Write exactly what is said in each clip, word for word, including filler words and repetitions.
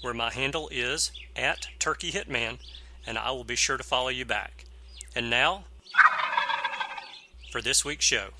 where my handle is at Turkey Hitman, and I will be sure to follow you back. And now, for this week's show.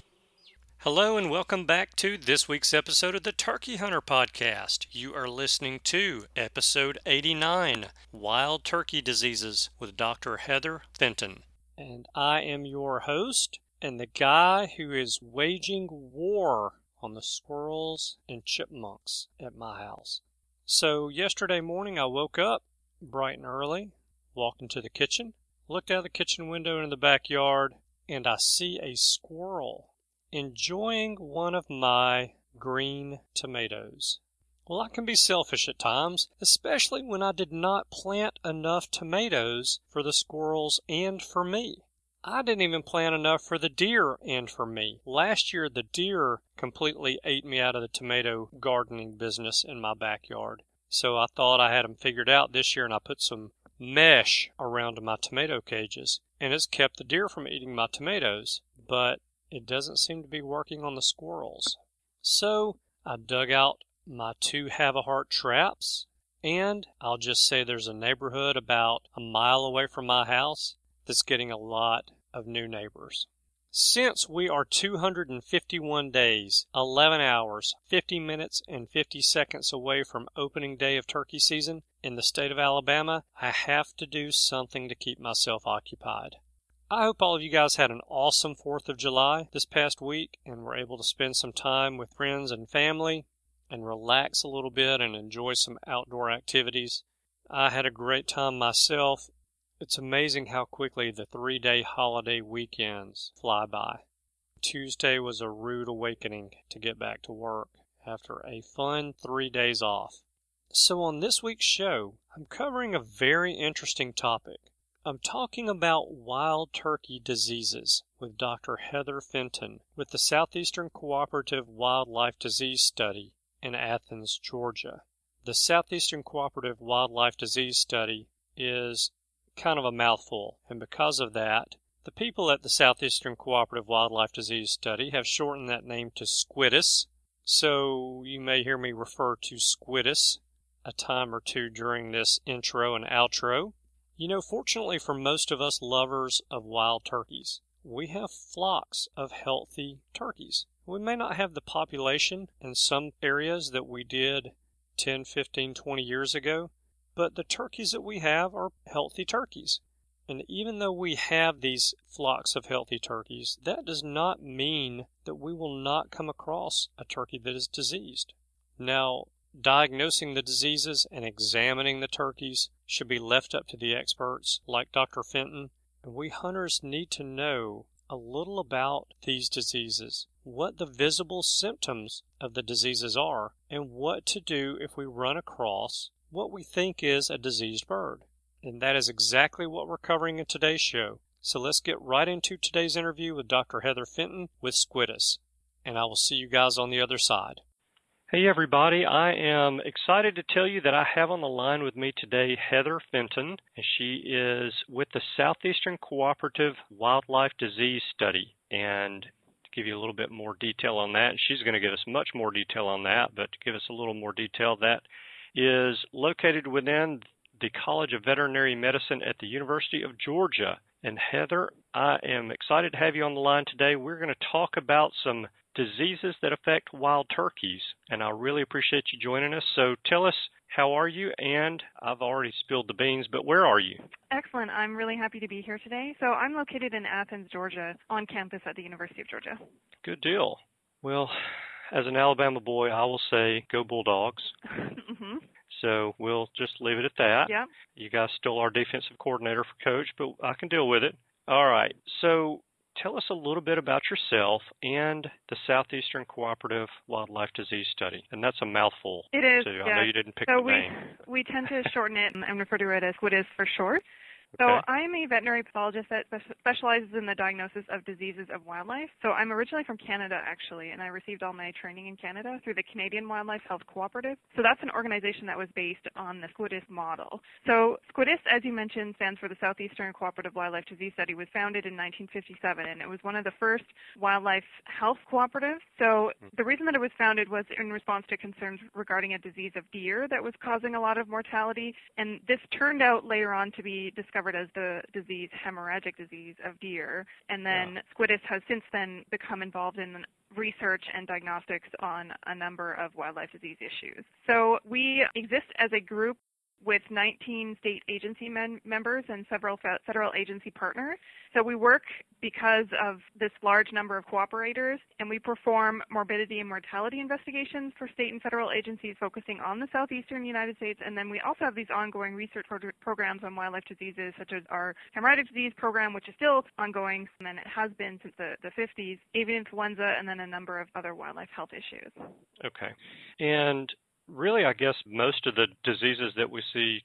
Hello and welcome back to this week's episode of the Turkey Hunter Podcast. You are listening to episode eighty-nine, Wild Turkey Diseases with Doctor Heather Fenton. And I am your host and the guy who is waging war on the squirrels and chipmunks at my house. So yesterday morning I woke up bright and early, walked into the kitchen, looked out the kitchen window into the backyard, and I see a squirrel enjoying one of my green tomatoes. Well, I can be selfish at times, especially when I did not plant enough tomatoes for the squirrels and for me. I didn't even plant enough for the deer and for me. Last year, the deer completely ate me out of the tomato gardening business in my backyard. So I thought I had them figured out this year, and I put some mesh around my tomato cages, and it's kept the deer from eating my tomatoes, but it doesn't seem to be working on the squirrels. So I dug out my two have-a-heart traps, and I'll just say there's a neighborhood about a mile away from my house that's getting a lot of new neighbors. Since we are two hundred fifty-one days, eleven hours, fifty minutes, and fifty seconds away from opening day of turkey season in the state of Alabama, I have to do something to keep myself occupied. I hope all of you guys had an awesome fourth of July this past week and were able to spend some time with friends and family and relax a little bit and enjoy some outdoor activities. I had a great time myself. It's amazing how quickly the three-day holiday weekends fly by. Tuesday was a rude awakening to get back to work after a fun three days off. So on this week's show, I'm covering a very interesting topic. I'm talking about wild turkey diseases with Doctor Heather Fenton with the Southeastern Cooperative Wildlife Disease Study in Athens, Georgia. The Southeastern Cooperative Wildlife Disease Study is kind of a mouthful, and because of that, the people at the Southeastern Cooperative Wildlife Disease Study have shortened that name to SCWDIS, so you may hear me refer to SCWDIS a time or two during this intro and outro. You know, fortunately for most of us lovers of wild turkeys, we have flocks of healthy turkeys. We may not have the population in some areas that we did ten, fifteen, twenty years ago, but the turkeys that we have are healthy turkeys. And even though we have these flocks of healthy turkeys, that does not mean that we will not come across a turkey that is diseased. Now, diagnosing the diseases and examining the turkeys should be left up to the experts like Doctor Fenton. And we hunters need to know a little about these diseases, what the visible symptoms of the diseases are, and what to do if we run across what we think is a diseased bird. And that is exactly what we're covering in today's show. So let's get right into today's interview with Doctor Heather Fenton with SCWDIS. And I will see you guys on the other side. Hey everybody, I am excited to tell you that I have on the line with me today Heather Fenton, and she is with the Southeastern Cooperative Wildlife Disease Study. And to give you a little bit more detail on that, she's going to give us much more detail on that, but to give us a little more detail, that is located within the College of Veterinary Medicine at the University of Georgia and Heather. I am excited to have you on the line today. We're going to talk about some diseases that affect wild turkeys, and I really appreciate you joining us. So tell us, how are you? And I've already spilled the beans, but where are you? Excellent. I'm really happy to be here today. So I'm located in Athens, Georgia, on campus at the University of Georgia. Good deal. Well, as an Alabama boy, I will say go Bulldogs. mm-hmm. So we'll just leave it at that. Yep. You guys still are defensive coordinator for coach, but I can deal with it. All right. So tell us a little bit about yourself and the Southeastern Cooperative Wildlife Disease Study. And that's a mouthful. It is, too. Yeah. I know you didn't pick so the we, name. We tend to shorten it and refer to it as W I D I S for short. So okay. I'm a veterinary pathologist that specializes in the diagnosis of diseases of wildlife. So I'm originally from Canada, actually, and I received all my training in Canada through the Canadian Wildlife Health Cooperative. So that's an organization that was based on the S C W D I S model. So S C W D I S, as you mentioned, stands for the Southeastern Cooperative Wildlife Disease Study. It was founded in nineteen fifty-seven, and it was one of the first wildlife health cooperatives. So the reason that it was founded was in response to concerns regarding a disease of deer that was causing a lot of mortality, and this turned out later on to be discovered as the disease hemorrhagic disease of deer. And then yeah. S C W D I S has since then become involved in research and diagnostics on a number of wildlife disease issues. So we exist as a group with nineteen state agency men- members and several fe- federal agency partners. So we work because of this large number of cooperators, and we perform morbidity and mortality investigations for state and federal agencies focusing on the southeastern United States. And then we also have these ongoing research pro- programs on wildlife diseases, such as our hemorrhagic disease program, which is still ongoing, and it has been since the, the fifties, avian influenza, and then a number of other wildlife health issues. Okay. And really, I guess most of the diseases that we see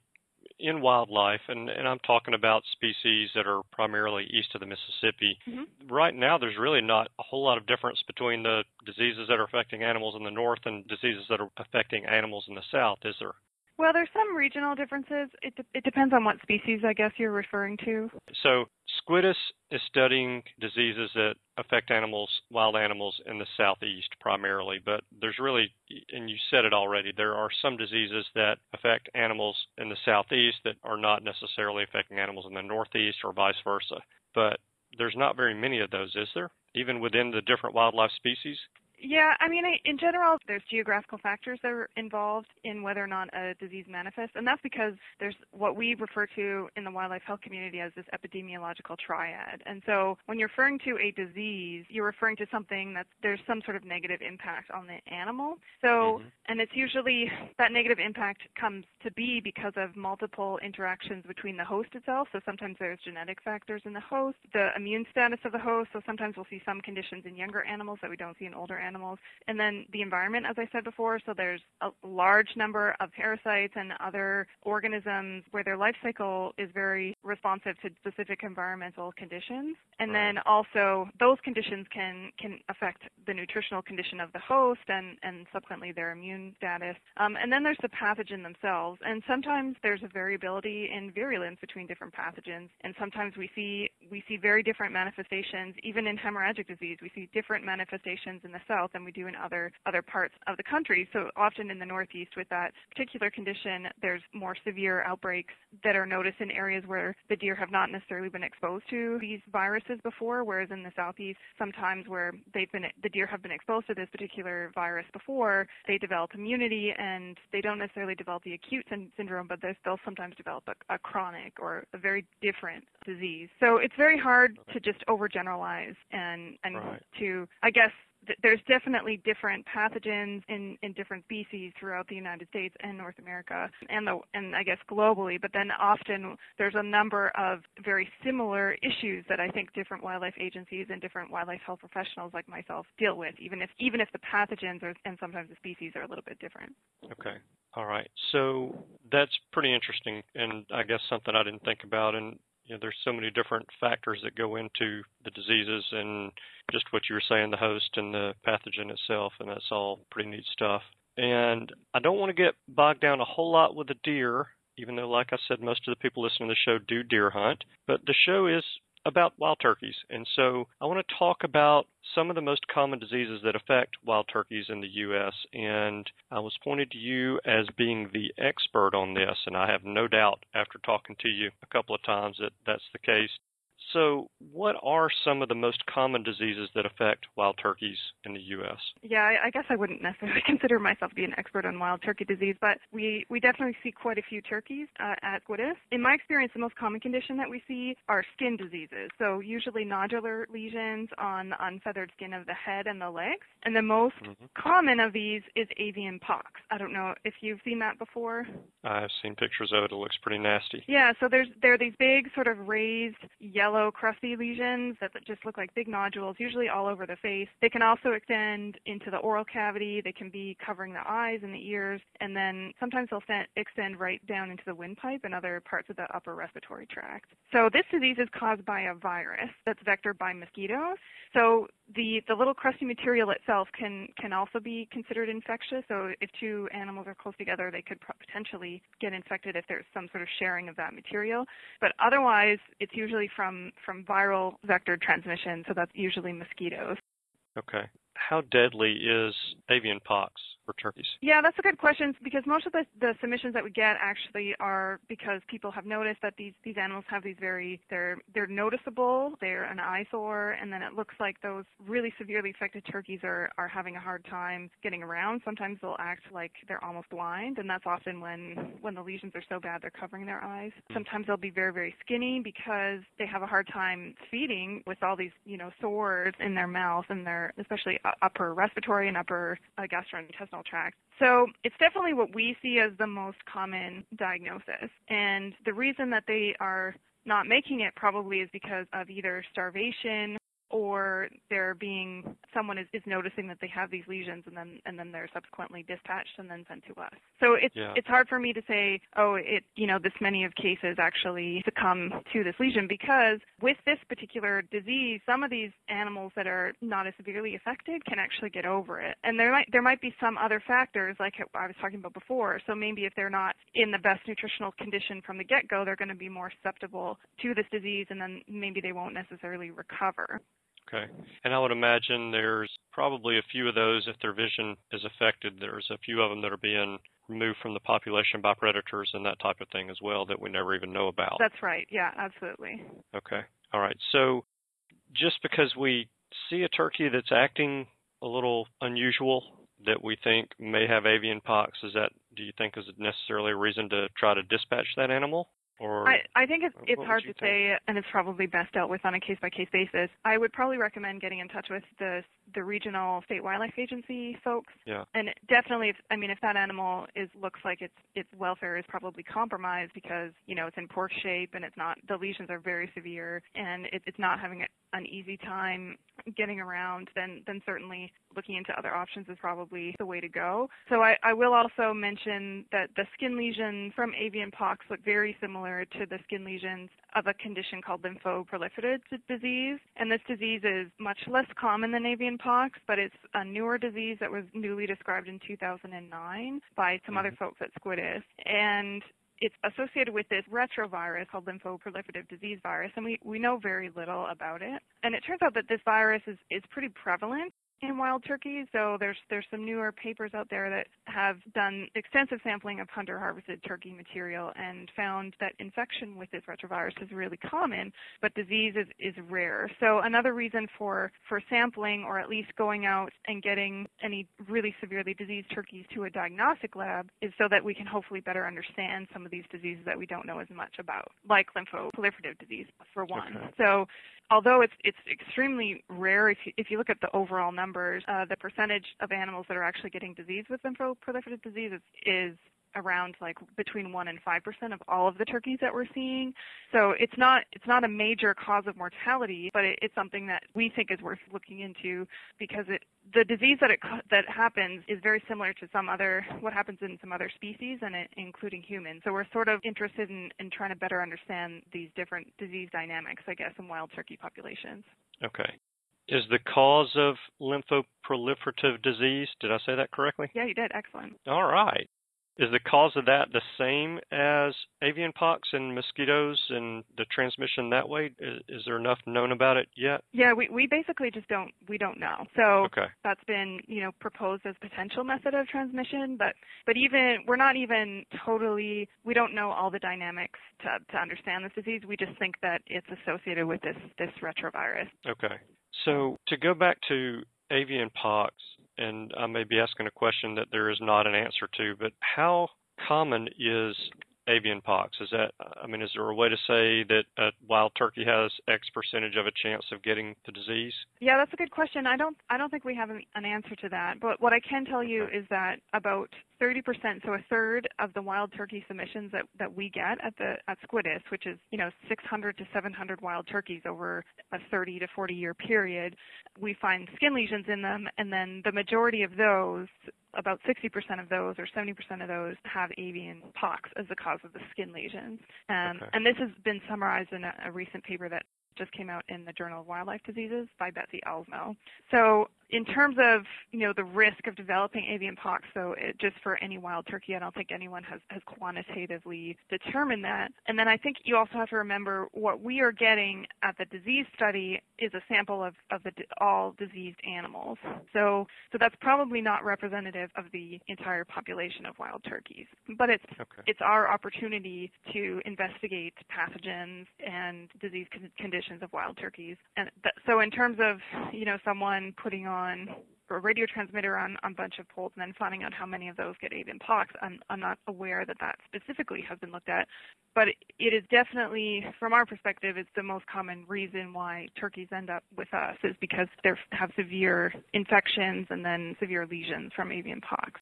in wildlife, and, and I'm talking about species that are primarily east of the Mississippi, mm-hmm. right now there's really not a whole lot of difference between the diseases that are affecting animals in the north and diseases that are affecting animals in the south, is there? Well, there's some regional differences. It, de- it depends on what species, I guess, you're referring to. So S C W D I S is studying diseases that affect animals, wild animals in the southeast primarily, but there's really, and you said it already, there are some diseases that affect animals in the southeast that are not necessarily affecting animals in the northeast or vice versa. But there's not very many of those, is there, even within the different wildlife species? Yeah, I mean, in general, there's geographical factors that are involved in whether or not a disease manifests, and that's because there's what we refer to in the wildlife health community as this epidemiological triad. And so when you're referring to a disease, you're referring to something that there's some sort of negative impact on the animal. So, mm-hmm. and it's usually that negative impact comes to be because of multiple interactions between the host itself. So sometimes there's genetic factors in the host, the immune status of the host. So sometimes we'll see some conditions in younger animals that we don't see in older animals. Animals. And then the environment, as I said before, so there's a large number of parasites and other organisms where their life cycle is very responsive to specific environmental conditions. And right. then also those conditions can, can affect the nutritional condition of the host and, and subsequently their immune status. Um, and then there's the pathogen themselves. And sometimes there's a variability in virulence between different pathogens. And sometimes we see we see very different manifestations, even in hemorrhagic disease. We see different manifestations in the cell than we do in other other parts of the country. So often in the Northeast with that particular condition, there's more severe outbreaks that are noticed in areas where the deer have not necessarily been exposed to these viruses before, whereas in the Southeast, sometimes where they've been the deer have been exposed to this particular virus before, they develop immunity, and they don't necessarily develop the acute sin- syndrome, but they'll sometimes develop a, a chronic or a very different disease. So it's very hard to just overgeneralize and, and right. to, I guess, there's definitely different pathogens in, in different species throughout the United States and North America and, the, and I guess globally, but then often there's a number of very similar issues that I think different wildlife agencies and different wildlife health professionals like myself deal with, even if even if the pathogens are, and sometimes the species are a little bit different. Okay. All right. So that's pretty interesting, and I guess something I didn't think about. And you know, there's so many different factors that go into the diseases and just what you were saying, the host and the pathogen itself, and that's all pretty neat stuff. And I don't want to get bogged down a whole lot with the deer, even though, like I said, most of the people listening to the show do deer hunt. But the show is about wild turkeys. And so I want to talk about some of the most common diseases that affect wild turkeys in the U S. And I was pointed to you as being the expert on this. And I have no doubt after talking to you a couple of times that that's the case. So what are some of the most common diseases that affect wild turkeys in the U S? Yeah, I, I guess I wouldn't necessarily consider myself to be an expert on wild turkey disease, but we, we definitely see quite a few turkeys uh, at G W D I S. In my experience, the most common condition that we see are skin diseases, so usually nodular lesions on the unfeathered skin of the head and the legs. And the most mm-hmm. common of these is avian pox. I don't know if you've seen that before. I've seen pictures of it. It looks pretty nasty. Yeah, so there's there are these big sort of raised yellow crusty lesions that just look like big nodules, usually all over the face. They can also extend into the oral cavity. They can be covering the eyes and the ears, and then sometimes they'll extend right down into the windpipe and other parts of the upper respiratory tract. So this disease is caused by a virus that's vectored by mosquitoes. So the, the little crusty material itself can, can also be considered infectious. So if two animals are close together, they could potentially get infected if there's some sort of sharing of that material. But otherwise, it's usually from, from viral vector transmission, so that's usually mosquitoes. Okay. How deadly is avian pox for turkeys? Yeah, that's a good question, because most of the, the submissions that we get actually are because people have noticed that these, these animals have these very, they're they're noticeable, they're an eyesore, and then it looks like those really severely affected turkeys are, are having a hard time getting around. Sometimes they'll act like they're almost blind, and that's often when, when the lesions are so bad they're covering their eyes. Sometimes they'll be very, very skinny because they have a hard time feeding with all these, you know, sores in their mouth and their, especially upper respiratory and upper uh, gastrointestinal tract. So it's definitely what we see as the most common diagnosis. And the reason that they are not making it probably is because of either starvation or they're being, someone is, is noticing that they have these lesions and then and then they're subsequently dispatched and then sent to us. So it's yeah. it's hard for me to say, oh, it you know, this many of cases actually succumb to this lesion, because with this particular disease, some of these animals that are not as severely affected can actually get over it. And there might there might be some other factors like I was talking about before. So maybe if they're not in the best nutritional condition from the get-go, they're going to be more susceptible to this disease and then maybe they won't necessarily recover. Okay. And I would imagine there's probably a few of those, if their vision is affected, there's a few of them that are being removed from the population by predators and that type of thing as well that we never even know about. That's right. Yeah, absolutely. Okay. All right. So just because we see a turkey that's acting a little unusual that we think may have avian pox, is that, do you think, is it necessarily a reason to try to dispatch that animal? Or I, I think it's, it's hard to think? say, and it's probably best dealt with on a case-by-case basis. I would probably recommend getting in touch with the the regional state wildlife agency folks. Yeah. And definitely, if, I mean, if that animal is looks like its its welfare is probably compromised because, you know, it's in poor shape and it's not, the lesions are very severe and it, it's not having an easy time getting around, then then certainly looking into other options is probably the way to go. So I, I will also mention that the skin lesions from avian pox look very similar to the skin lesions of a condition called lymphoproliferative disease. And this disease is much less common than avian pox, but it's a newer disease that was newly described in two thousand nine by some mm-hmm. other folks at G W D I S. And it's associated with this retrovirus called lymphoproliferative disease virus, and we, we know very little about it. And it turns out that this virus is, is pretty prevalent in wild turkeys, so there's there's some newer papers out there that have done extensive sampling of hunter-harvested turkey material and found that infection with this retrovirus is really common, but disease is, is rare. So another reason for, for sampling, or at least going out and getting any really severely diseased turkeys to a diagnostic lab, is so that we can hopefully better understand some of these diseases that we don't know as much about, like lymphoproliferative disease, for one. Okay. So although it's it's extremely rare, if you, if you look at the overall number, Uh, the percentage of animals that are actually getting disease with lymphoproliferative disease is, is around like between one and five percent of all of the turkeys that we're seeing. So it's not it's not a major cause of mortality, but it, it's something that we think is worth looking into, because it, the disease that it that happens is very similar to some other what happens in some other species, and it, including humans. So we're sort of interested in, in trying to better understand these different disease dynamics, I guess, in wild turkey populations. Okay. Is the cause of lymphoproliferative disease, did I say that correctly? Yeah, you did. Excellent. All right. Is the cause of that the same as avian pox and mosquitoes and the transmission that way? Is, is there enough known about it yet? Yeah, we, we basically just don't we don't know. So okay. That's been, you know, proposed as potential method of transmission, but but even we're not even totally we don't know all the dynamics to to understand this disease. We just think that it's associated with this this retrovirus. Okay. So to go back to avian pox, and I may be asking a question that there is not an answer to, but how common is avian pox? Is that, I mean, is there a way to say that a wild turkey has X percentage of a chance of getting the disease? Yeah, that's a good question. I don't, I don't think we have an, an answer to that. But what I can tell you is that about thirty percent, so a third of the wild turkey submissions that, that we get at the at Squidis, which is, you know, six hundred to seven hundred wild turkeys over a thirty to forty year period, we find skin lesions in them, and then the majority of those, about sixty percent of those or seventy percent of those, have avian pox as the cause of the skin lesions. Um, okay. And this has been summarized in a, a recent paper that just came out in the Journal of Wildlife Diseases by Betsy Elsmo. So in terms of, you know, the risk of developing avian pox, so it, just for any wild turkey, I don't think anyone has, has quantitatively determined that. And then I think you also have to remember what we are getting at the disease study is a sample of, of the, all diseased animals. So so that's probably not representative of the entire population of wild turkeys. But it's, okay. it's our opportunity to investigate pathogens and disease conditions of wild turkeys. And th- so in terms of, you know, someone putting on on a radio transmitter on, on a bunch of poults and then finding out how many of those get avian pox, I'm, I'm not aware that that specifically has been looked at. But it, it is definitely, from our perspective, it's the most common reason why turkeys end up with us is because they have severe infections and then severe lesions from avian pox.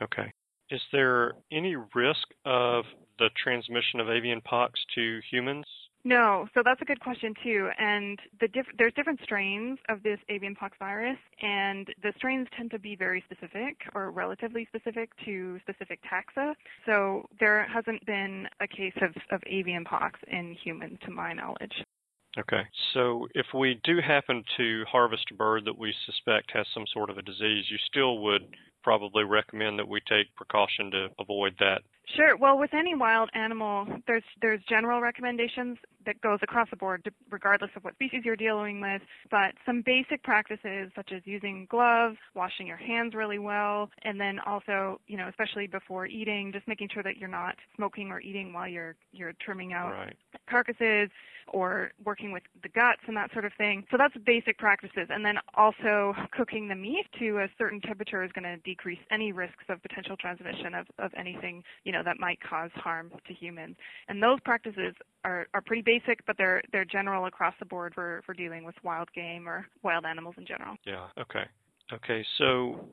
Okay. Is there any risk of the transmission of avian pox to humans? No, so that's a good question too. And the diff- there's different strains of this avian pox virus, and the strains tend to be very specific or relatively specific to specific taxa. So there hasn't been a case of, of avian pox in humans, to my knowledge. Okay, so if we do happen to harvest a bird that we suspect has some sort of a disease, you still would probably recommend that we take precaution to avoid that. Sure. Well, with any wild animal, there's there's general recommendations that goes across the board, regardless of what species you're dealing with. But some basic practices, such as using gloves, washing your hands really well, and then also, you know, especially before eating, just making sure that you're not smoking or eating while you're you're trimming out right. carcasses or working with the guts and that sort of thing. So that's basic practices. And then also cooking the meat to a certain temperature is going to decrease any risks of potential transmission of, of anything, you know, that might cause harm to humans. And those practices are, are pretty basic, but they're they're general across the board for, for dealing with wild game or wild animals in general. Yeah, okay. Okay, so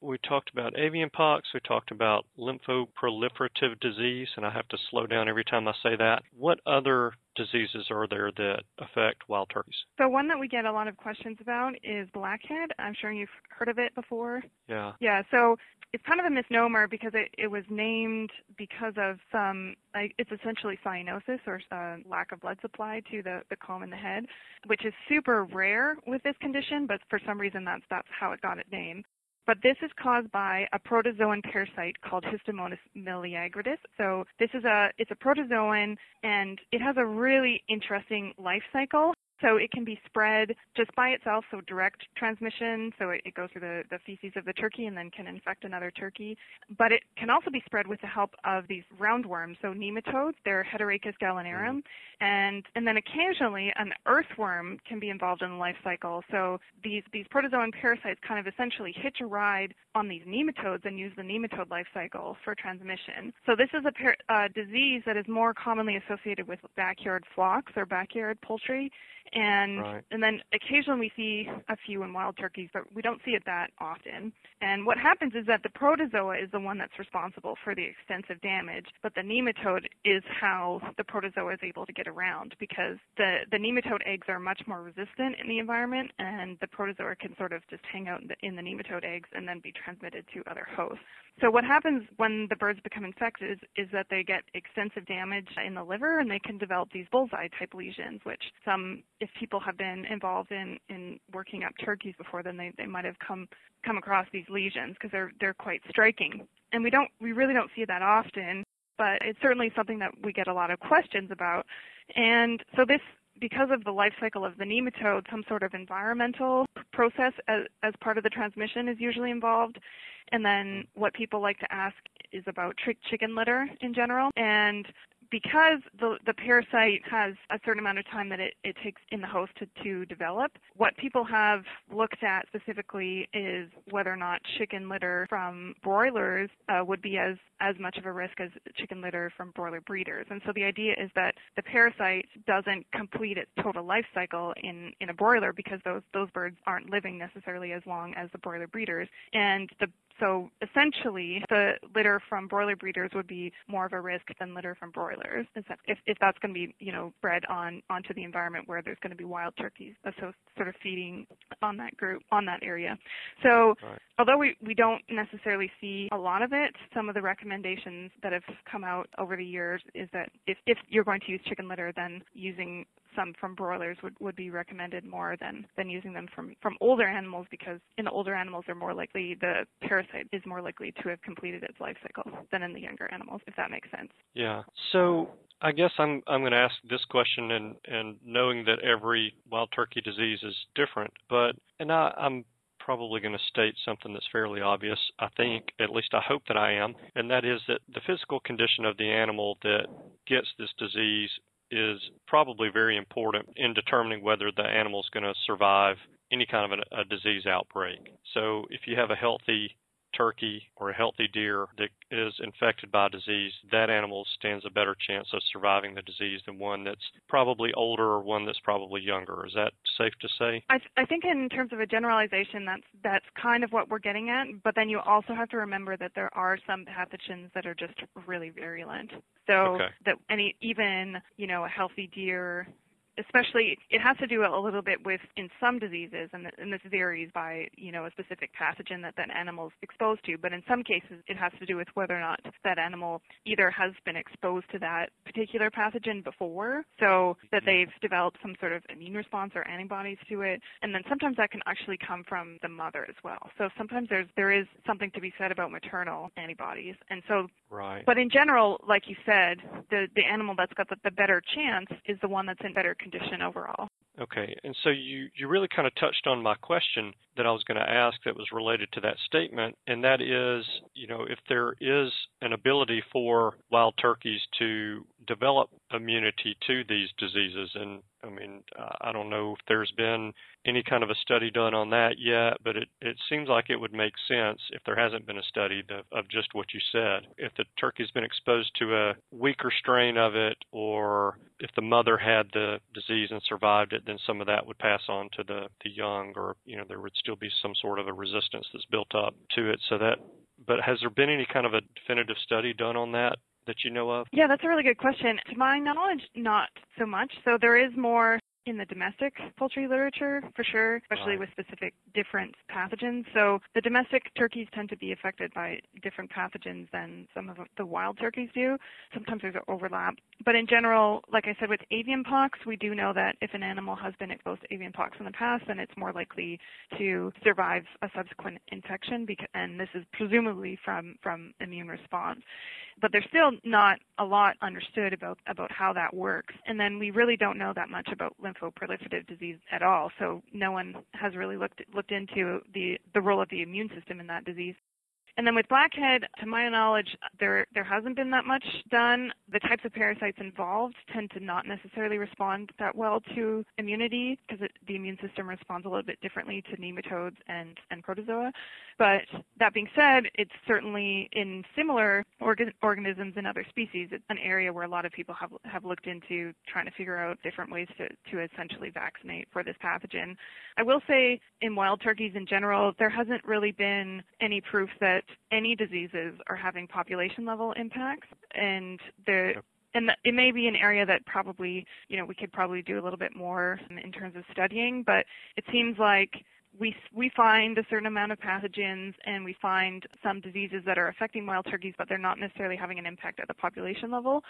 we talked about avian pox, we talked about lymphoproliferative disease, and I have to slow down every time I say that. What other diseases are there that affect wild turkeys? So one that we get a lot of questions about is blackhead. I'm sure you've heard of it before. Yeah. Yeah, so it's kind of a misnomer because it, it was named because of some, like, it's essentially cyanosis or uh, lack of blood supply to the, the comb and the head, which is super rare with this condition, but for some reason that's, that's how it got its name. But this is caused by a protozoan parasite called Histomonas meleagridis. So this is a, it's a protozoan, and it has a really interesting life cycle. So it can be spread just by itself, so direct transmission, so it, it goes through the, the feces of the turkey and then can infect another turkey. But it can also be spread with the help of these roundworms, so nematodes, they're Heterakis gallinarum. And and then occasionally an earthworm can be involved in the life cycle. So these, these protozoan parasites kind of essentially hitch a ride on these nematodes and use the nematode life cycle for transmission. So this is a par- uh, disease that is more commonly associated with backyard flocks or backyard poultry. And right. and then occasionally we see a few in wild turkeys, but we don't see it that often. And what happens is that the protozoa is the one that's responsible for the extensive damage, but the nematode is how the protozoa is able to get around because the, the nematode eggs are much more resistant in the environment, and the protozoa can sort of just hang out in the, in the nematode eggs and then be transmitted to other hosts. So what happens when the birds become infected is, is that they get extensive damage in the liver, and they can develop these bullseye-type lesions, which some, if people have been involved in, in working up turkeys before, then they, they might have come, come across these lesions because they're, they're quite striking. and we don't, we really don't see that often, but it's certainly something that we get a lot of questions about. And so this, because of the life cycle of the nematode, some sort of environmental process as, as part of the transmission is usually involved. And then what people like to ask is about trick chicken litter in general. And because the, the parasite has a certain amount of time that it, it takes in the host to, to develop, what people have looked at specifically is whether or not chicken litter from broilers uh, would be as, as much of a risk as chicken litter from broiler breeders. And so the idea is that the parasite doesn't complete its total life cycle in, in a broiler because those, those birds aren't living necessarily as long as the broiler breeders. And the So essentially, the litter from broiler breeders would be more of a risk than litter from broilers, if, if that's going to be, you know, bred on onto the environment where there's going to be wild turkeys, so sort of feeding on that group, on that area. So right. although we, we don't necessarily see a lot of it, some of the recommendations that have come out over the years is that if, if you're going to use chicken litter, then using some from broilers would, would be recommended more than, than using them from, from older animals, because in the older animals they're more likely, the parasite is more likely to have completed its life cycle than in the younger animals, if that makes sense. Yeah. So I guess I'm I'm going to ask this question, and, and knowing that every wild turkey disease is different, but and I, I'm probably going to state something that's fairly obvious, I think, at least I hope that I am, and that is that the physical condition of the animal that gets this disease is probably very important in determining whether the animal is going to survive any kind of a, a disease outbreak. So if you have a healthy turkey or a healthy deer that is infected by disease, that animal stands a better chance of surviving the disease than one that's probably older or one that's probably younger. Is that safe to say? I, th- I think in terms of a generalization, that's that's kind of what we're getting at. But then you also have to remember that there are some pathogens that are just really virulent. So okay. that any even you know a healthy deer. Especially, it has to do a little bit with, in some diseases, and, and this varies by, you know, a specific pathogen that that animal's exposed to, but in some cases it has to do with whether or not that animal either has been exposed to that particular pathogen before, so that they've developed some sort of immune response or antibodies to it, and then sometimes that can actually come from the mother as well. So sometimes there's, there is something to be said about maternal antibodies, and so, right. but in general, like you said, the, the animal that's got the, the better chance is the one that's in better condition overall. Okay, and so you, you really kind of touched on my question that I was going to ask that was related to that statement, and that is, you know, if there is an ability for wild turkeys to develop immunity to these diseases, and I mean, I don't know if there's been any kind of a study done on that yet, but it, it seems like it would make sense if there hasn't been a study of, of just what you said. If the turkey's been exposed to a weaker strain of it, or if the mother had the disease and survived it, then some of that would pass on to the, the young, or, you know, there would still be some sort of a resistance that's built up to it. So that, but has there been any kind of a definitive study done on that that you know of? Yeah, that's a really good question. To my knowledge, not so much. So there is more in the domestic poultry literature, for sure, especially right. with specific different pathogens. So the domestic turkeys tend to be affected by different pathogens than some of the wild turkeys do. Sometimes there's an overlap. But in general, like I said, with avian pox, we do know that if an animal has been exposed to avian pox in the past, then it's more likely to survive a subsequent infection, because, and this is presumably from, from immune response. But there's still not a lot understood about, about how that works. And then we really don't know that much about lymphoproliferative disease at all, so no one has really looked looked into the, the role of the immune system in that disease. And then with blackhead, to my knowledge, there there hasn't been that much done. The types of parasites involved tend to not necessarily respond that well to immunity, because the immune system responds a little bit differently to nematodes and, and protozoa. But that being said, it's certainly in similar organ, organisms in other species. It's an area where a lot of people have have looked into trying to figure out different ways to, to essentially vaccinate for this pathogen. I will say in wild turkeys in general, there hasn't really been any proof that any diseases are having population-level impacts, and the and the, it may be an area that probably, you know, we could probably do a little bit more in terms of studying, but it seems like we we find a certain amount of pathogens, and we find some diseases that are affecting wild turkeys, but they're not necessarily having an impact at the population level.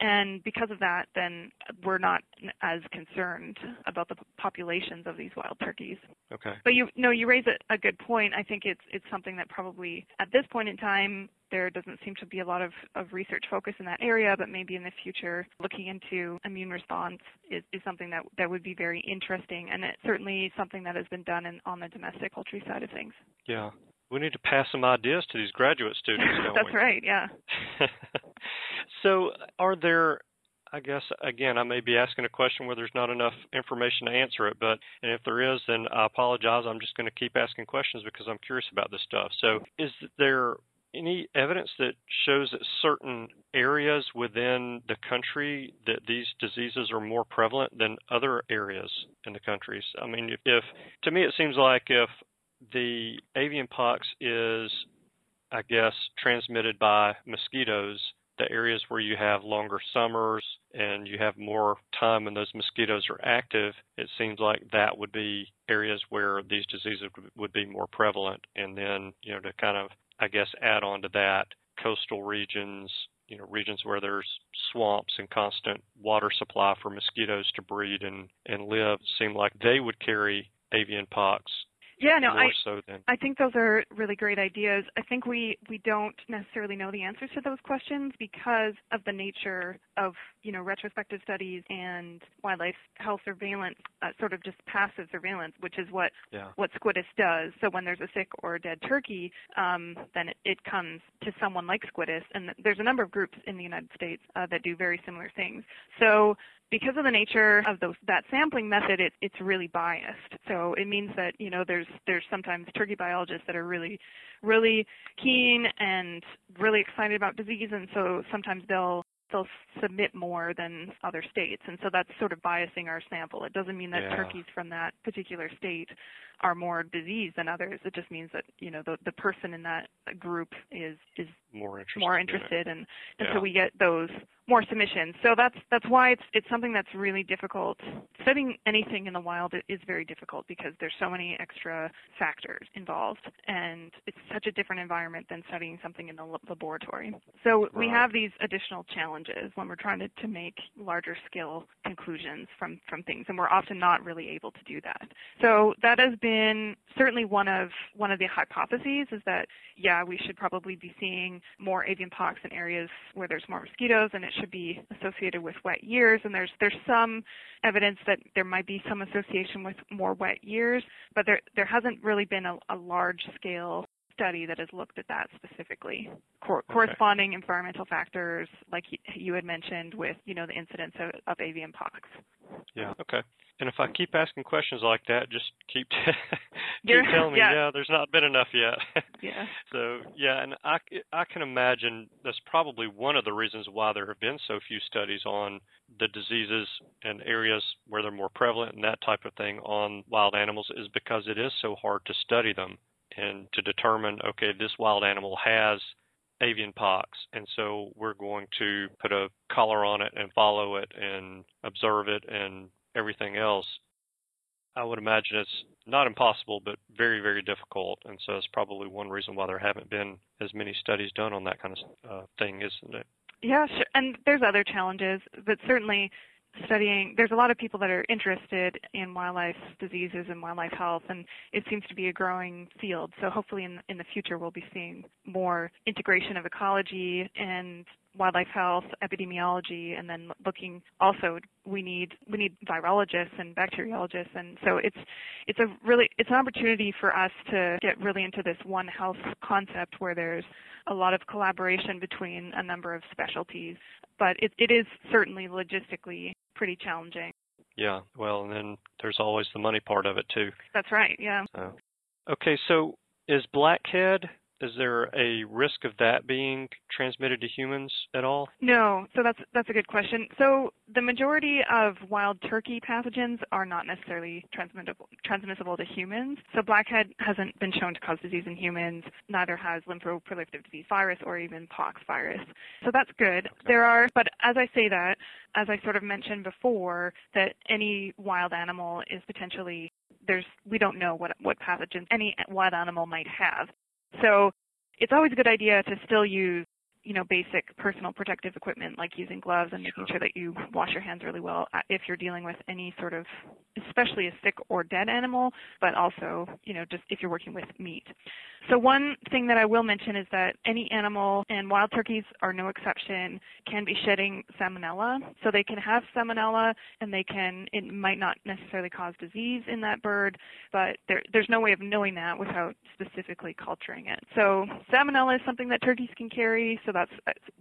And because of that, then we're not as concerned about the populations of these wild turkeys. Okay. But you no, you raise a, a good point. I think it's it's something that probably at this point in time there doesn't seem to be a lot of, of research focus in that area, but maybe in the future looking into immune response is, is something that, that would be very interesting, and it's certainly something that has been done in, on the domestic poultry side of things. Yeah. We need to pass some ideas to these graduate students, don't That's we? That's right, yeah. So are there, I guess, again, I may be asking a question where there's not enough information to answer it, but and if there is, then I apologize. I'm just going to keep asking questions because I'm curious about this stuff. So is there any evidence that shows that certain areas within the country that these diseases are more prevalent than other areas in the countries? I mean, if, if to me it seems like if the avian pox is, I guess, transmitted by mosquitoes, the areas where you have longer summers and you have more time when those mosquitoes are active, it seems like that would be areas where these diseases would be more prevalent. And then, you know, to kind of, I guess, add on to that, coastal regions, you know, regions where there's swamps and constant water supply for mosquitoes to breed and, and live, seem like they would carry avian pox. Yeah, no, I, so I think those are really great ideas. I think we, we don't necessarily know the answers to those questions because of the nature of, you know, retrospective studies and wildlife health surveillance, uh, sort of just passive surveillance, which is what yeah. what Squidis does. So when there's a sick or a dead turkey, um, then it, it comes to someone like Squidis. And there's a number of groups in the United States uh, that do very similar things. So because of the nature of those, that sampling method, it, it's really biased. So it means that, you know, there's there's sometimes turkey biologists that are really, really keen and really excited about disease, and so sometimes they'll they'll submit more than other states. And so that's sort of biasing our sample. It doesn't mean that yeah. turkeys from that particular state are more diseased than others. It just means that, you know, the, the person in that group is, is more interested. More interested in and, and yeah. so we get those more submissions. So that's that's why it's it's something that's really difficult. Studying anything in the wild is very difficult because there's so many extra factors involved, and it's such a different environment than studying something in the laboratory. So right. we have these additional challenges when we're trying to, to make larger scale conclusions from, from things, and we're often not really able to do that. So that has been certainly one of one of the hypotheses is that, yeah, we should probably be seeing more avian pox in areas where there's more mosquitoes, and it should be associated with wet years. And there's there's some evidence that there might be some association with more wet years, but there there hasn't really been a, a large scale study that has looked at that specifically. Cor- corresponding okay. environmental factors, like you had mentioned, with you know the incidence of, of avian pox. Yeah. Okay. And if I keep asking questions like that, just keep keep telling me, yeah. yeah, there's not been enough yet. yeah. So yeah, and I, I can imagine that's probably one of the reasons why there have been so few studies on the diseases and areas where they're more prevalent and that type of thing on wild animals is because it is so hard to study them and to determine, okay, this wild animal has avian pox, and so we're going to put a collar on it and follow it and observe it and everything else. I would imagine it's not impossible, but very, very difficult, and so it's probably one reason why there haven't been as many studies done on that kind of uh, thing, isn't it? Yeah, sure. And there's other challenges, but certainly studying, there's a lot of people that are interested in wildlife diseases and wildlife health, and it seems to be a growing field. So hopefully in, in the future we'll be seeing more integration of ecology and wildlife health, epidemiology, and then looking also we need we need virologists and bacteriologists, and so it's it's a really it's an opportunity for us to get really into this one health concept where there's a lot of collaboration between a number of specialties, but it it is certainly logistically pretty challenging. Yeah, well, and then there's always the money part of it too. That's right. Yeah. So. Okay, so is blackhead, is there a risk of that being transmitted to humans at all? No. So that's that's a good question. So the majority of wild turkey pathogens are not necessarily transmittable, transmissible to humans. So blackhead hasn't been shown to cause disease in humans. Neither has lymphoproliferative disease virus or even pox virus. So that's good. Okay. There are, but as I say that, as I sort of mentioned before, that any wild animal is potentially, there's we don't know what what pathogens any wild animal might have. So it's always a good idea to still use you know, basic personal protective equipment like using gloves and making sure that you wash your hands really well if you're dealing with any sort of, especially a sick or dead animal, but also, you know, just if you're working with meat. So one thing that I will mention is that any animal, and wild turkeys are no exception, can be shedding salmonella. So they can have salmonella and they can, it might not necessarily cause disease in that bird, but there, there's no way of knowing that without specifically culturing it. So salmonella is something that turkeys can carry. So that's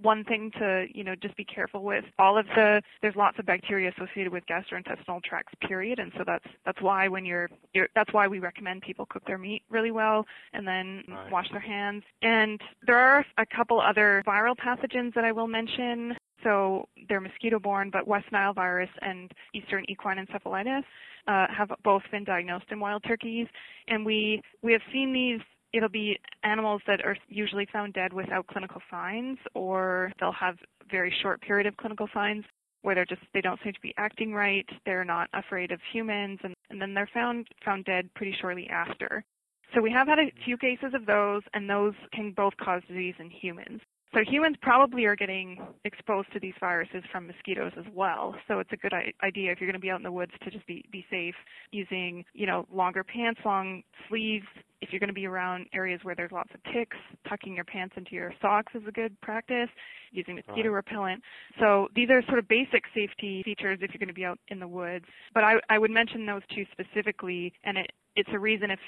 one thing to, you know, just be careful with. All of the, there's lots of bacteria associated with gastrointestinal tracts, period. And so that's, that's why when you're, you're that's why we recommend people cook their meat really well and then right. wash their hands. And there are a couple other viral pathogens that I will mention. So they're mosquito-borne, but West Nile virus and Eastern equine encephalitis uh, have both been diagnosed in wild turkeys. And we, we have seen these. It'll be animals that are usually found dead without clinical signs, or they'll have very short period of clinical signs where they're just, they don't seem to be acting right, they're not afraid of humans, and, and then they're found, found dead pretty shortly after. So we have had a few cases of those, and those can both cause disease in humans. So humans probably are getting exposed to these viruses from mosquitoes as well. So it's a good idea if you're going to be out in the woods to just be, be safe using, you know, longer pants, long sleeves. If you're going to be around areas where there's lots of ticks, tucking your pants into your socks is a good practice, using mosquito right. repellent. So these are sort of basic safety features if you're going to be out in the woods. But I, I would mention those two specifically, and it, it's a reason if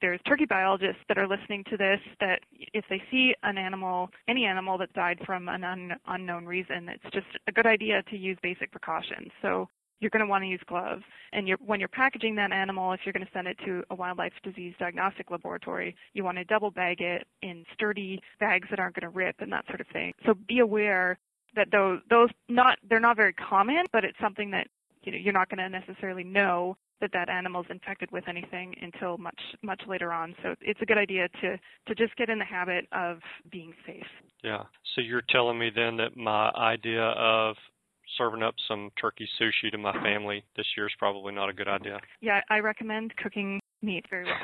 there's turkey biologists that are listening to this, that if they see an animal, any animal that died from an un, unknown reason, it's just a good idea to use basic precautions. So you're going to want to use gloves. And you're, when you're packaging that animal, if you're going to send it to a wildlife disease diagnostic laboratory, you want to double bag it in sturdy bags that aren't going to rip and that sort of thing. So be aware that those, those not they're not very common, but it's something that you know, you're not going to necessarily know that that animal's infected with anything until much much later on. So it's a good idea to, to just get in the habit of being safe. Yeah. So you're telling me then that my idea of serving up some turkey sushi to my family this year is probably not a good idea. Yeah, I recommend cooking meat very well.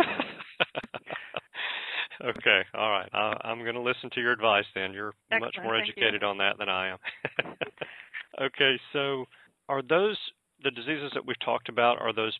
Okay. All right. I, I'm going to listen to your advice then. You're Excellent. much more educated on that than I am. Okay. So are those the diseases that we've talked about, are those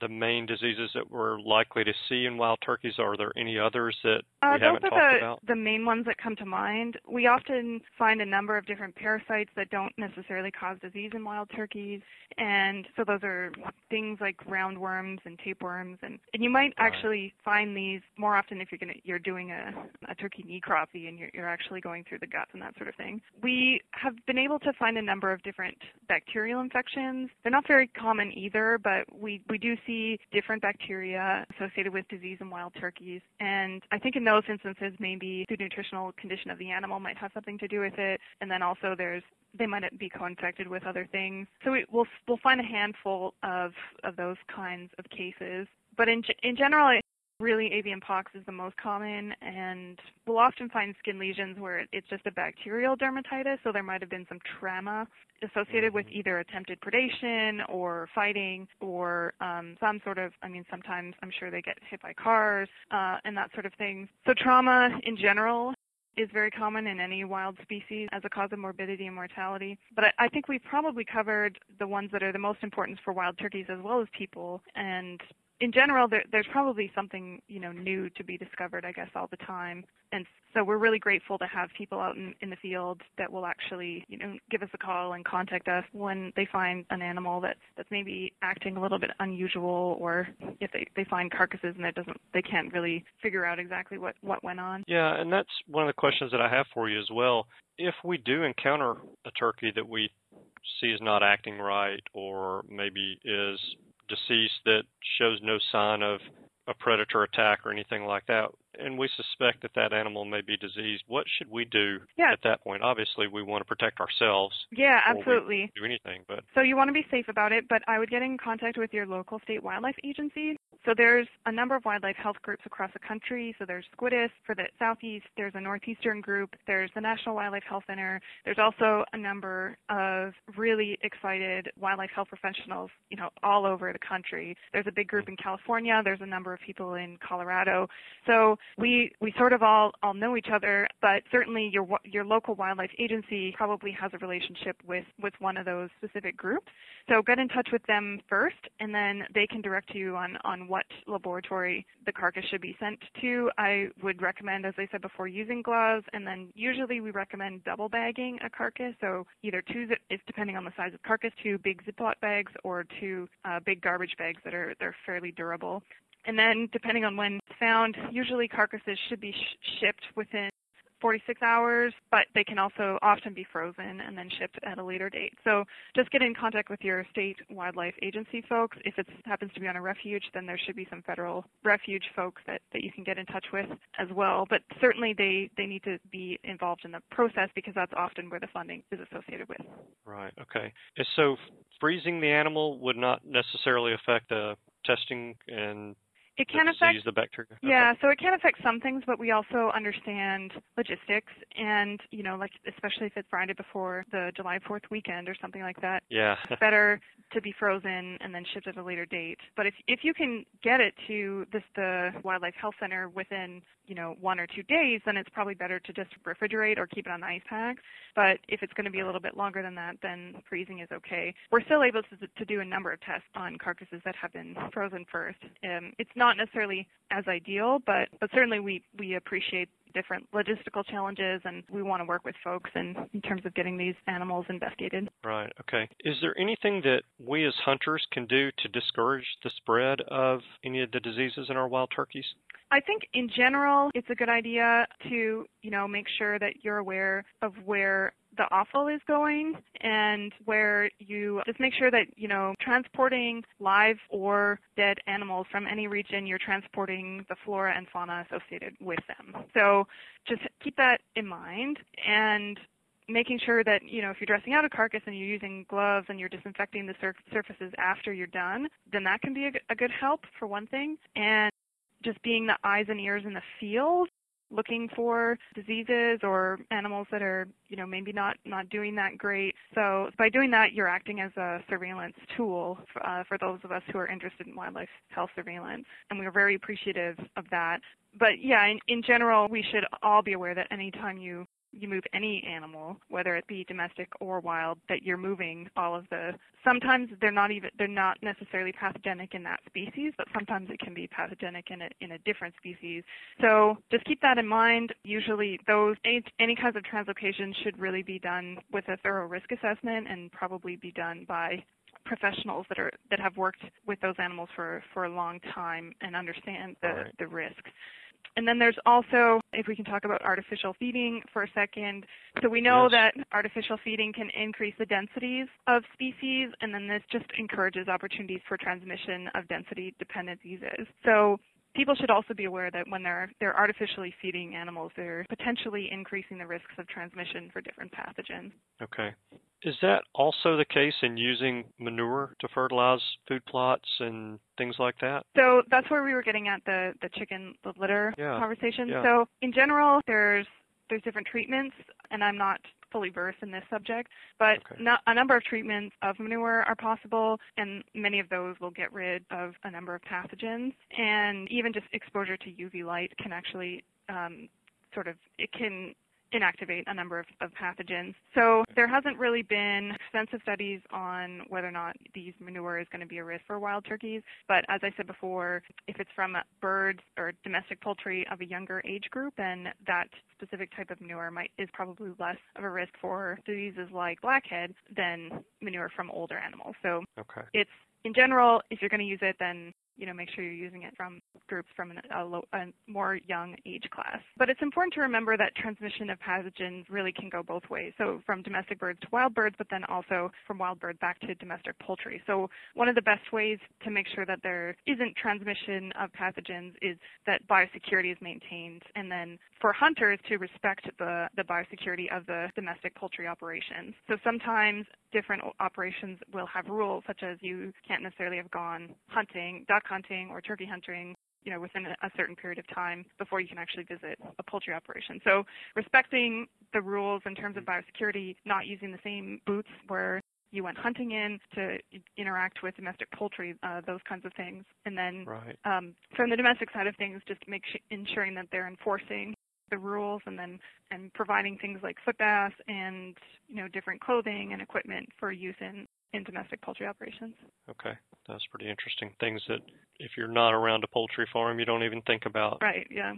the main diseases that we're likely to see in wild turkeys? Are there any others that uh, we haven't talked the, about? The main ones that come to mind. We often find a number of different parasites that don't necessarily cause disease in wild turkeys. And so those are things like roundworms and tapeworms. And, and you might right. actually find these more often if you're gonna, you're doing a, a turkey necropsy and you're, you're actually going through the guts and that sort of thing. We have been able to find a number of different bacterial infections. They're not very common either, but we, we do see different bacteria associated with disease in wild turkeys. And I think in those instances, maybe the nutritional condition of the animal might have something to do with it. And then also there's they might be co-infected with other things. So we, we'll, we'll find a handful of, of those kinds of cases. But in, in general, really avian pox is the most common, and we'll often find skin lesions where it's just a bacterial dermatitis, so there might have been some trauma associated with either attempted predation or fighting or um, some sort of, I mean, sometimes I'm sure they get hit by cars uh, and that sort of thing. So trauma in general is very common in any wild species as a cause of morbidity and mortality. But I, I think we've probably covered the ones that are the most important for wild turkeys as well as people, and in general, there, there's probably something, you know, new to be discovered, I guess, all the time. And so we're really grateful to have people out in, in the field that will actually, you know, give us a call and contact us when they find an animal that's, that's maybe acting a little bit unusual, or if they, they find carcasses and it doesn't, they can't really figure out exactly what, what went on. Yeah, and that's one of the questions that I have for you as well. If we do encounter a turkey that we see is not acting right, or maybe is deceased that shows no sign of a predator attack or anything like that, and we suspect that that animal may be diseased, what should we do yeah. at that point? Obviously, we want to protect ourselves. Yeah, absolutely. Do anything, but so you want to be safe about it, but I would get in contact with your local state wildlife agency So there's a number of wildlife health groups across the country. So there's SCWDIS for the Southeast, there's a Northeastern group, there's the National Wildlife Health Center. There's also a number of really excited wildlife health professionals, you know, all over the country. There's a big group in California, there's a number of people in Colorado. So we we sort of all, all know each other, but certainly your your local wildlife agency probably has a relationship with, with one of those specific groups. So get in touch with them first, and then they can direct you on, on what laboratory the carcass should be sent to. I would recommend, as I said before, using gloves, and then usually we recommend double bagging a carcass, so either two, it's depending on the size of the carcass, two big Ziploc bags or two uh, big garbage bags that are they're fairly durable. And then depending on when found, usually carcasses should be sh- shipped within forty-six hours, but they can also often be frozen and then shipped at a later date. So just get in contact with your state wildlife agency folks. If it happens to be on a refuge, then there should be some federal refuge folks that, that you can get in touch with as well. But certainly they, they need to be involved in the process because that's often where the funding is associated with. Right. Okay. So freezing the animal would not necessarily affect the testing and It can the affect disease, the bacteria. Yeah, okay. So it can affect some things, but we also understand logistics, and you know, like especially if it's Friday before the July fourth weekend or something like that. Yeah, it's better to be frozen and then shipped at a later date. But if if you can get it to this the Wildlife Health Center within you know one or two days, then it's probably better to just refrigerate or keep it on ice packs. But if it's going to be a little bit longer than that, then freezing is okay. We're still able to to do a number of tests on carcasses that have been frozen first. Um, it's not Not necessarily as ideal, but, but certainly we, we appreciate different logistical challenges, and we want to work with folks in, in terms of getting these animals investigated. Right. Okay. Is there anything that we as hunters can do to discourage the spread of any of the diseases in our wild turkeys? I think in general, it's a good idea to, you know, make sure that you're aware of where the offal is going and where you just make sure that, you know, transporting live or dead animals from any region, you're transporting the flora and fauna associated with them. So just keep that in mind, and making sure that, you know, if you're dressing out a carcass and you're using gloves and you're disinfecting the sur- surfaces after you're done, then that can be a, a good help for one thing. And just being the eyes and ears in the field, looking for diseases or animals that are, you know, maybe not, not doing that great. So by doing that, you're acting as a surveillance tool for, uh, for those of us who are interested in wildlife health surveillance, and we're very appreciative of that. But, yeah, in, in general, we should all be aware that anytime you, you move any animal, whether it be domestic or wild, that you're moving all of the – sometimes they're not even – they're not necessarily pathogenic in that species, but sometimes it can be pathogenic in a, in a different species. So just keep that in mind. Usually those – any, any kinds of translocation should really be done with a thorough risk assessment and probably be done by – professionals that are that have worked with those animals for, for a long time and understand the, right. the risks. And then there's also, if we can talk about artificial feeding for a second. So we know yes. that artificial feeding can increase the densities of species, and then this just encourages opportunities for transmission of density-dependent diseases. So people should also be aware that when they're they're artificially feeding animals, they're potentially increasing the risks of transmission for different pathogens. Okay. Is that also the case in using manure to fertilize food plots and things like that? So that's where we were getting at the, the chicken the litter yeah. conversation. Yeah. So in general, there's there's different treatments, and I'm not fully versed in this subject, but okay. not, a number of treatments of manure are possible, and many of those will get rid of a number of pathogens. And even just exposure to U V light can actually um, sort of it can inactivate a number of, of pathogens. So there hasn't really been extensive studies on whether or not these manure is going to be a risk for wild turkeys. But as I said before, if it's from birds or domestic poultry of a younger age group, then that specific type of manure might is probably less of a risk for diseases like blackhead than manure from older animals. So okay. it's in general, if you're going to use it, then you know, make sure you're using it from groups from an, a, low, a more young age class. But it's important to remember that transmission of pathogens really can go both ways. So from domestic birds to wild birds, but then also from wild birds back to domestic poultry. So one of the best ways to make sure that there isn't transmission of pathogens is that biosecurity is maintained. And then for hunters to respect the, the biosecurity of the domestic poultry operations. So sometimes different operations will have rules, such as you can't necessarily have gone hunting, duck hunting or turkey hunting, you know, within a certain period of time before you can actually visit a poultry operation. So respecting the rules in terms of biosecurity, not using the same boots where you went hunting in to interact with domestic poultry, uh, those kinds of things. And then right. um, from the domestic side of things, just make sh- ensuring that they're enforcing the rules, and then and providing things like foot baths and, you know, different clothing and equipment for use in, in domestic poultry operations. Okay. That's pretty interesting. Things that if you're not around a poultry farm, you don't even think about. Right, yeah.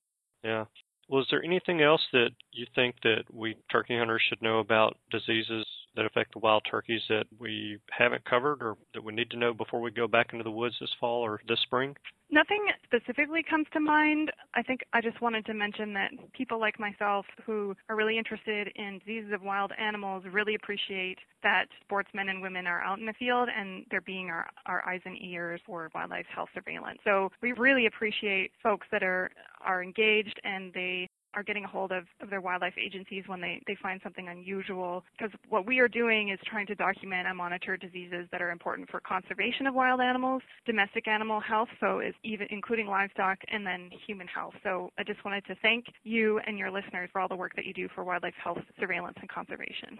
Yeah. Well, is there anything else that you think that we turkey hunters should know about diseases that affect the wild turkeys that we haven't covered or that we need to know before we go back into the woods this fall or this spring? Nothing specifically comes to mind. I think I just wanted to mention that people like myself who are really interested in diseases of wild animals really appreciate that sportsmen and women are out in the field and they're being our, our eyes and ears for wildlife health surveillance. So we really appreciate folks that are, are engaged and they are getting a hold of, of their wildlife agencies when they, they find something unusual, because what we are doing is trying to document and monitor diseases that are important for conservation of wild animals, domestic animal health, so is even including livestock, and then human health. So I just wanted to thank you and your listeners for all the work that you do for wildlife health surveillance and conservation.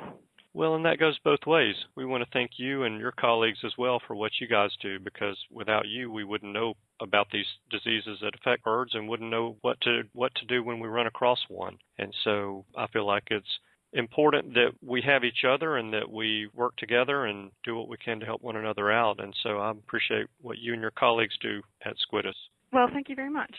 Well, and that goes both ways. We want to thank you and your colleagues as well for what you guys do, because without you, we wouldn't know about these diseases that affect birds and wouldn't know what to what to do when we run across one. And so I feel like it's important that we have each other and that we work together and do what we can to help one another out. And so I appreciate what you and your colleagues do at SQUIDIS. Well, thank you very much.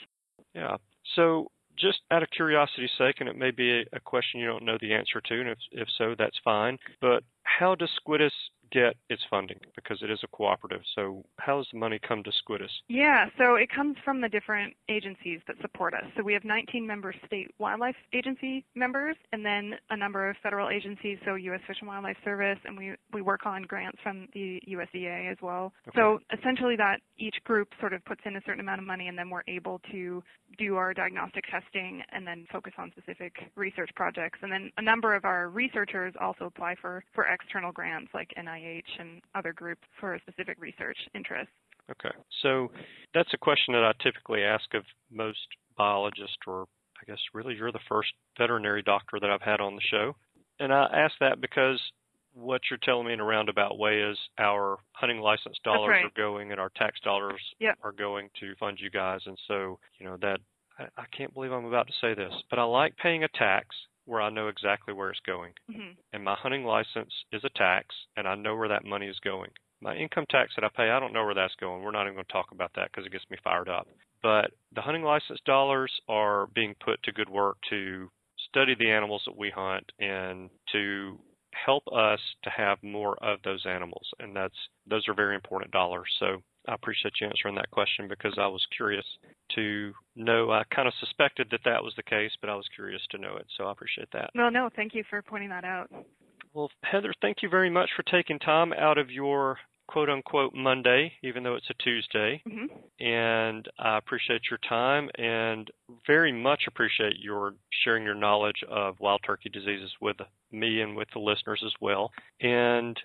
Yeah. So just out of curiosity's sake, and it may be a, a question you don't know the answer to, and if, if so, that's fine, but how does SQUIDIS get its funding, because it is a cooperative? So how does the money come to SQUIDIS? Yeah, so it comes from the different agencies that support us. So we have nineteen member state wildlife agency members, and then a number of federal agencies, so U S Fish and Wildlife Service, and we, we work on grants from the U S D A as well. Okay. So essentially that each group sort of puts in a certain amount of money, and then we're able to do our diagnostic testing and then focus on specific research projects. And then a number of our researchers also apply for, for external grants like N I H and other groups for specific research interests. Okay. So that's a question that I typically ask of most biologists, or I guess really you're the first veterinary doctor that I've had on the show. And I ask that because what you're telling me in a roundabout way is our hunting license dollars right. are going and our tax dollars yep. are going to fund you guys. And so, you know, that I, I can't believe I'm about to say this, but I like paying a tax where I know exactly where it's going. Mm-hmm. And my hunting license is a tax, and I know where that money is going. My income tax that I pay, I don't know where that's going. We're not even going to talk about that because it gets me fired up. But the hunting license dollars are being put to good work to study the animals that we hunt and to help us to have more of those animals. And that's those are very important dollars. So I appreciate you answering that question because I was curious to know. I kind of suspected that that was the case, but I was curious to know it, so I appreciate that. Well, no, thank you for pointing that out. Well, Heather, thank you very much for taking time out of your quote-unquote Monday, even though it's a Tuesday, mm-hmm. and I appreciate your time and very much appreciate your sharing your knowledge of wild turkey diseases with me and with the listeners as well, and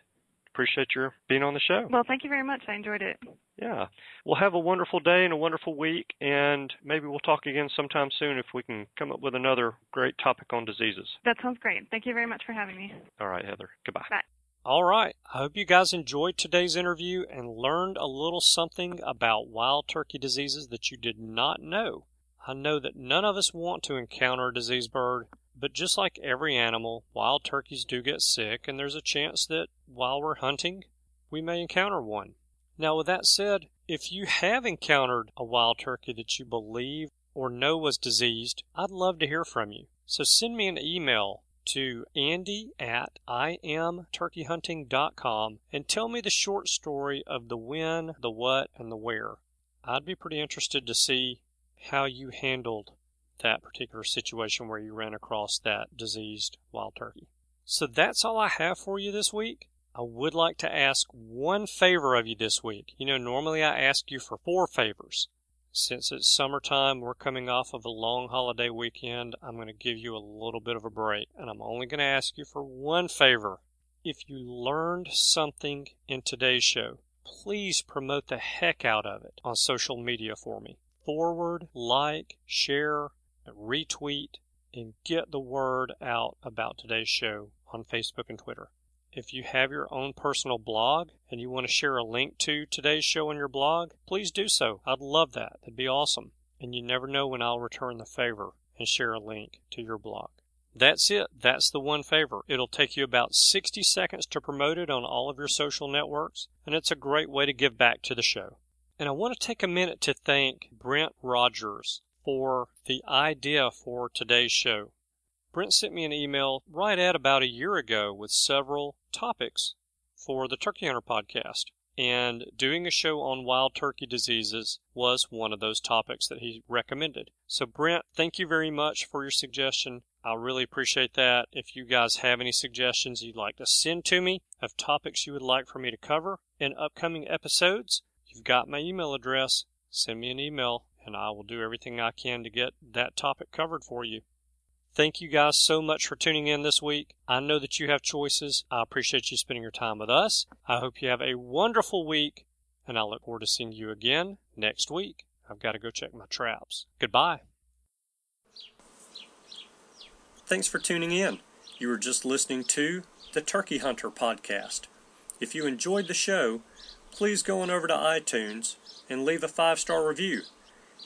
appreciate your being on the show. Well, thank you very much. I enjoyed it. Yeah. Well, have a wonderful day and a wonderful week, and maybe we'll talk again sometime soon if we can come up with another great topic on diseases. That sounds great. Thank you very much for having me. All right, Heather. Goodbye. Bye. All right. I hope you guys enjoyed today's interview and learned a little something about wild turkey diseases that you did not know. I know that none of us want to encounter a diseased bird, but just like every animal, wild turkeys do get sick, and there's a chance that while we're hunting, we may encounter one. Now, with that said, if you have encountered a wild turkey that you believe or know was diseased, I'd love to hear from you. So send me an email to Andy at I am turkey hunting dot com and tell me the short story of the when, the what, and the where. I'd be pretty interested to see how you handled that particular situation where you ran across that diseased wild turkey. So that's all I have for you this week. I would like to ask one favor of you this week. You know, normally I ask you for four favors. Since it's summertime, we're coming off of a long holiday weekend, I'm going to give you a little bit of a break, and I'm only going to ask you for one favor. If you learned something in today's show, please promote the heck out of it on social media for me. Forward, like, share, retweet, and get the word out about today's show on Facebook and Twitter. If you have your own personal blog and you want to share a link to today's show on your blog, please do so. I'd love that. That'd be awesome. And you never know when I'll return the favor and share a link to your blog. That's it. That's the one favor. It'll take you about sixty seconds to promote it on all of your social networks, and it's a great way to give back to the show. And I want to take a minute to thank Brent Rogers for the idea for today's show. Brent sent me an email right at about a year ago with several topics for the Turkey Hunter podcast, and doing a show on wild turkey diseases was one of those topics that he recommended. So Brent, thank you very much for your suggestion. I really appreciate that. If you guys have any suggestions you'd like to send to me of topics you would like for me to cover in upcoming episodes, you've got my email address. Send me an email, and I will do everything I can to get that topic covered for you. Thank you guys so much for tuning in this week. I know that you have choices. I appreciate you spending your time with us. I hope you have a wonderful week, and I look forward to seeing you again next week. I've got to go check my traps. Goodbye. Thanks for tuning in. You were just listening to the Turkey Hunter podcast. If you enjoyed the show, please go on over to iTunes and leave a five-star review.